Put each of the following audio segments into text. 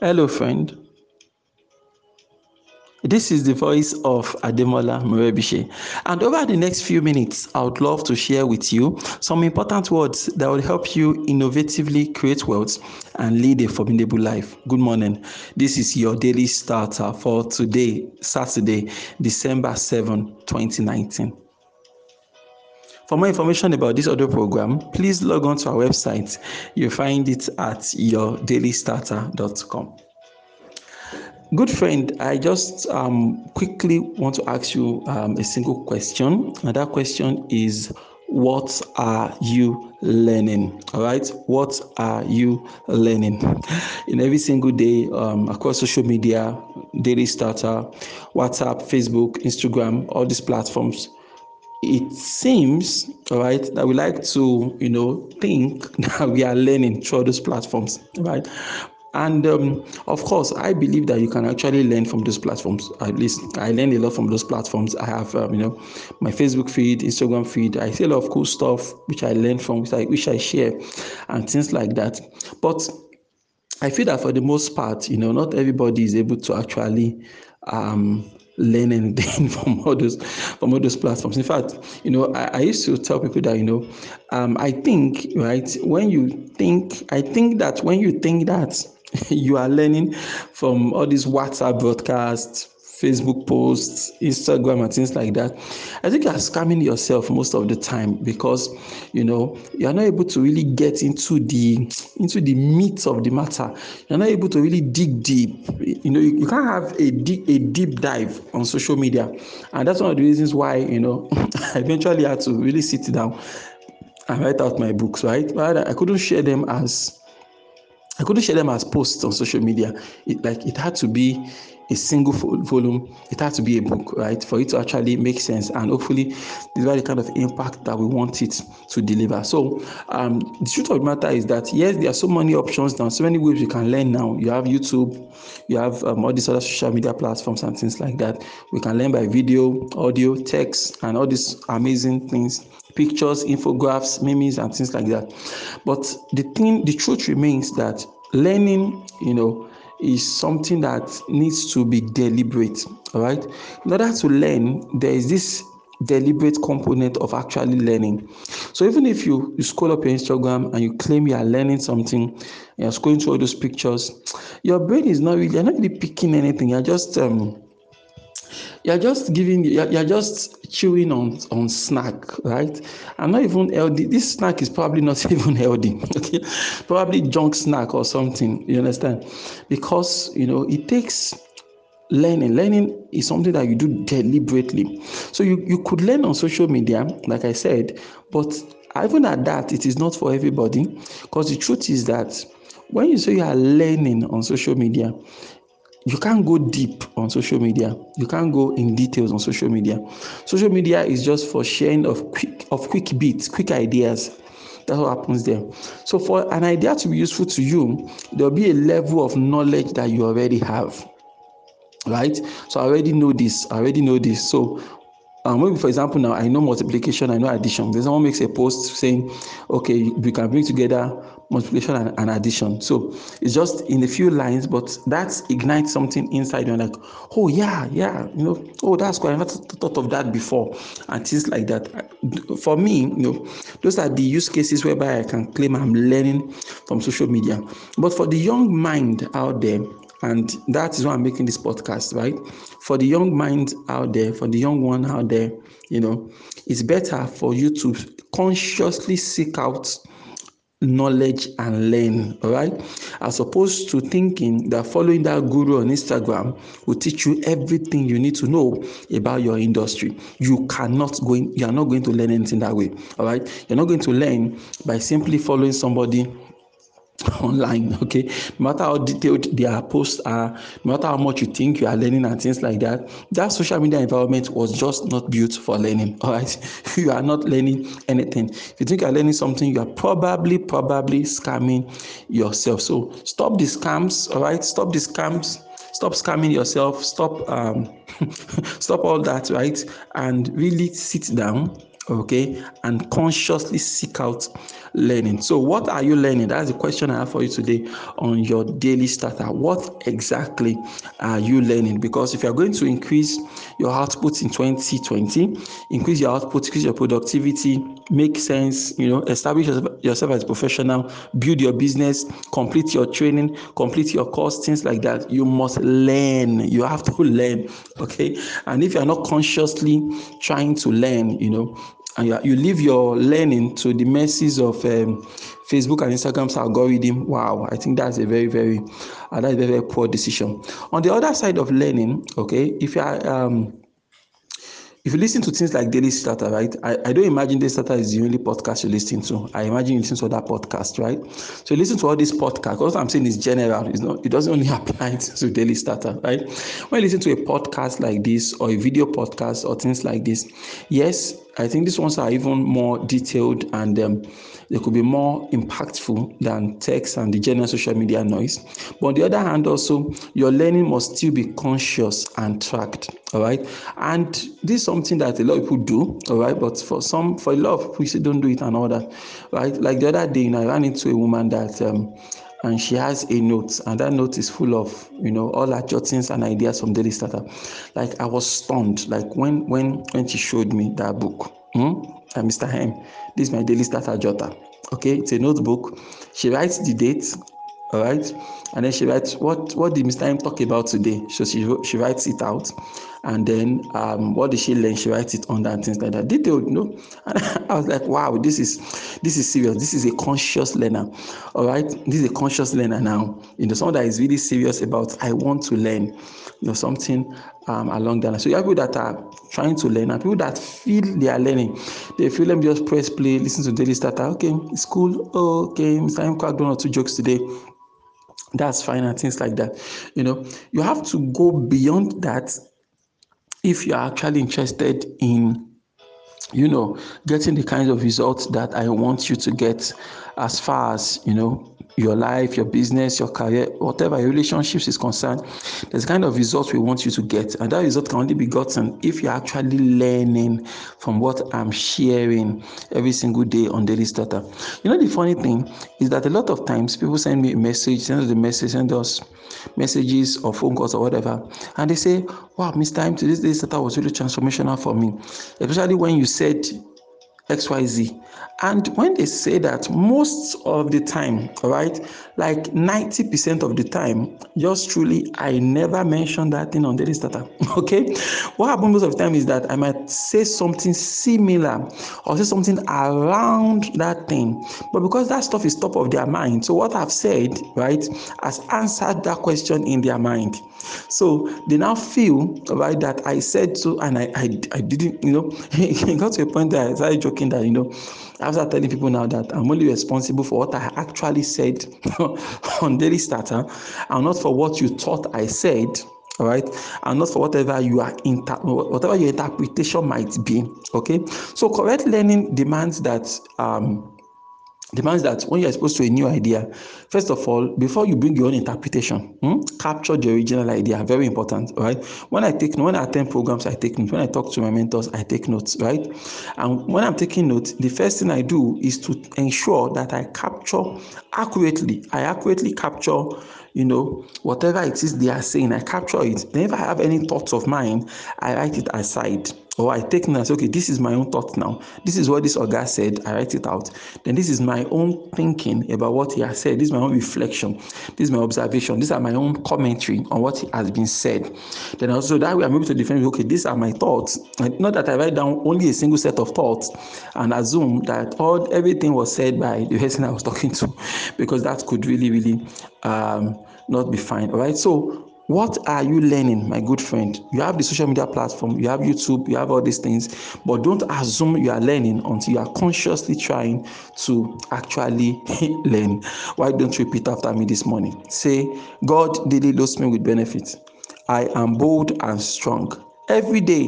Hello, friend. This is the voice of Ademola Murebishe. And over the next few minutes, I would love to share with you some important words that will help you innovatively create wealth and lead a formidable life. Good morning. This is your Daily Starter for today, Saturday, December 7, 2019. For more information about this audio program, please log on to our website. You'll find it at yourdailystarter.com. Good friend, I just quickly want to ask you a single question. And that question is, what are you learning? All right, what are you learning? In every single day, across social media, Daily Starter, WhatsApp, Facebook, Instagram, all these platforms, it seems, all right, that we like to, think that we are learning through those platforms, right? And of course, I believe that you can actually learn from those platforms. At least I learned a lot from those platforms. I have, my Facebook feed, Instagram feed. I see a lot of cool stuff which I learned from, which I share, and things like that. But I feel that for the most part, not everybody is able to actually learn anything from all those platforms. In fact, I used to tell people that I think, right, when you think that you are learning from all these WhatsApp broadcasts, Facebook posts, Instagram, and things like that, I think you are scamming yourself most of the time, because you are not able to really get into the meat of the matter. You're not able to really dig deep. You can't have a deep dive on social media, and that's one of the reasons why I eventually had to really sit down and write out my books. Right, but I couldn't share them as posts on social media. It had to be a single volume. It had to be a book, right, for it to actually make sense, and hopefully deliver the kind of impact that we want it to deliver. So the truth of the matter is that, yes, there are so many options now, so many ways you can learn now. You have YouTube, you have all these other social media platforms and things like that. We can learn by video, audio, text, and all these amazing things, pictures, infographics, memes, and things like that. But the truth remains that learning, is something that needs to be deliberate. All right, in order to learn, there is this deliberate component of actually learning. So even if you scroll up your Instagram and you claim you are learning something, you're scrolling through all those pictures, your brain is not really picking anything. You're just chewing on snack, right? And not even healthy. This snack is probably not even healthy. Okay, probably junk snack or something. You understand? Because it takes learning. Learning is something that you do deliberately. So you could learn on social media, like I said, but even at that, it is not for everybody. Because the truth is that when you say you are learning on social media, you can't go deep on social media. You can't go in details on social media. Social media is just for sharing of quick bits, quick ideas. That's what happens there. So for an idea to be useful to you, there'll be a level of knowledge that you already have, right? So I already know this. So maybe, for example, now I know multiplication, I know addition. Then someone makes a post saying, okay, we can bring together multiplication and addition. So it's just in a few lines, but that ignites something inside you, like, oh yeah, oh, that's quite, I've not thought of that before, and things like that. For me, those are the use cases whereby I can claim I'm learning from social media. But for the young mind out there, and that is why I'm making this podcast, right? For the young mind out there, for the young one out there, it's better for you to consciously seek out knowledge and learn, all right? As opposed to thinking that following that guru on Instagram will teach you everything you need to know about your industry. You are not going to learn anything that way, all right? You're not going to learn by simply following somebody online, okay? No matter how detailed their posts are, no matter how much you think you are learning and things like that, that social media environment was just not built for learning, all right? You are not learning anything. If you think you are learning something, you are probably scamming yourself. So stop the scams, all right? Stop the scams. Stop scamming yourself. Stop stop all that, right? And really sit down, okay, and consciously seek out learning. So what are you learning? That's the question I have for you today on your daily starter. What exactly are you learning? Because if you're going to increase your output in 2020, increase your output, increase your productivity, make sense, you know, establish yourself as a professional, build your business, complete your training, complete your course, things like that, you must learn. You have to learn, okay? And if you're not consciously trying to learn, you know, and you leave your learning to the mercies of Facebook and Instagram's algorithm, wow, I think that's a very, very poor decision. On the other side of learning, okay, if you listen to things like Daily Starter, right? I don't imagine Daily Starter is the only podcast you listen to. I imagine you listen to that podcast, right? So you listen to all these podcasts. What I'm saying is general. It's not, it doesn't only apply to Daily Starter, right? When you listen to a podcast like this or a video podcast or things like this, yes, I think these ones are even more detailed and they could be more impactful than text and the general social media noise. But on the other hand, also, your learning must still be conscious and tracked, all right? And this is something that a lot of people do, all right? But for a lot of people, you don't do it and all that, right? Like the other day, you know, I ran into a woman that... and she has a note, and that note is full of, you know, all her jottings and ideas from Daily Starter. Like, I was stunned, like when she showed me that book. And Mr. Hem, this is my Daily Starter jotter. Okay, it's a notebook. She writes the date, all right, and then she writes what did Mr. Hem talk about today. So she writes it out, and then what did she learn? She writes it on and things like that. Detailed, no? And I was like, wow, this is serious. This is a conscious learner, all right. This is a conscious learner now. You know, someone that is really serious about I want to learn, you know, something along that line. So you have people that are trying to learn and people that feel they are learning. They feel them just press play, listen to Daily Starter. Okay, it's cool. Oh, okay, Mr. Hem cracked one or two jokes today. That's fine and things like that. You know, you have to go beyond that if you are actually interested in, you know, getting the kinds of results that I want you to get as far as, you know, your life, your business, your career, whatever your relationships is concerned. There's the kind of results we want you to get, and that result can only be gotten if you're actually learning from what I'm sharing every single day on Daily Starter. You know, the funny thing is that a lot of times people send me a message, send us messages or phone calls or whatever, and they say, wow, Mr. Time, today's Daily Starter was really transformational for me, especially when you said XYZ. And when they say that, most of the time, all right, like 90% of the time, just truly, I never mention that thing on Daily Starter. Okay, what happens most of the time is that I might say something similar or say something around that thing, but because that stuff is top of their mind, so what I've said, right, has answered that question in their mind. So they now feel, right, that I said so, and I didn't, you know. It got to a point that I started joking that, you know, after telling people now that I'm only responsible for what I actually said on Daily Starter, and not for what you thought I said, all right, and not for whatever your interpretation might be. Okay, so correct learning demands that when you're exposed to a new idea, first of all, before you bring your own interpretation, capture the original idea. Very important, right? When I attend programs, I take notes. When I talk to my mentors, I take notes, right? And when I'm taking notes, the first thing I do is to ensure that I accurately capture, you know, whatever it is they are saying, I capture it. Then if I have any thoughts of mine, I write it aside. Or I take notes. Okay, this is my own thought now. This is what this Oga said. I write it out. Then this is my own thinking about what he has said. This is my own reflection. This is my observation. These are my own commentary on what has been said. Then also that way I'm able to define, okay, these are my thoughts. And not that I write down only a single set of thoughts and assume that everything was said by the person I was talking to, because that could really, really not be fine. All right. So what are you learning, my good friend? You have the social media platform, you have YouTube, you have all these things, but don't assume you are learning until you are consciously trying to actually learn. Why don't you repeat after me this morning? Say, God daily loads me with benefits. I am bold and strong. Every day,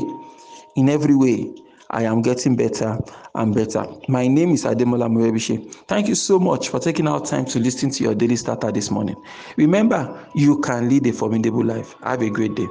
in every way, I am getting better and better. My name is Ademola Murebishe. Thank you so much for taking out time to listen to your Daily Starter this morning. Remember, you can lead a formidable life. Have a great day.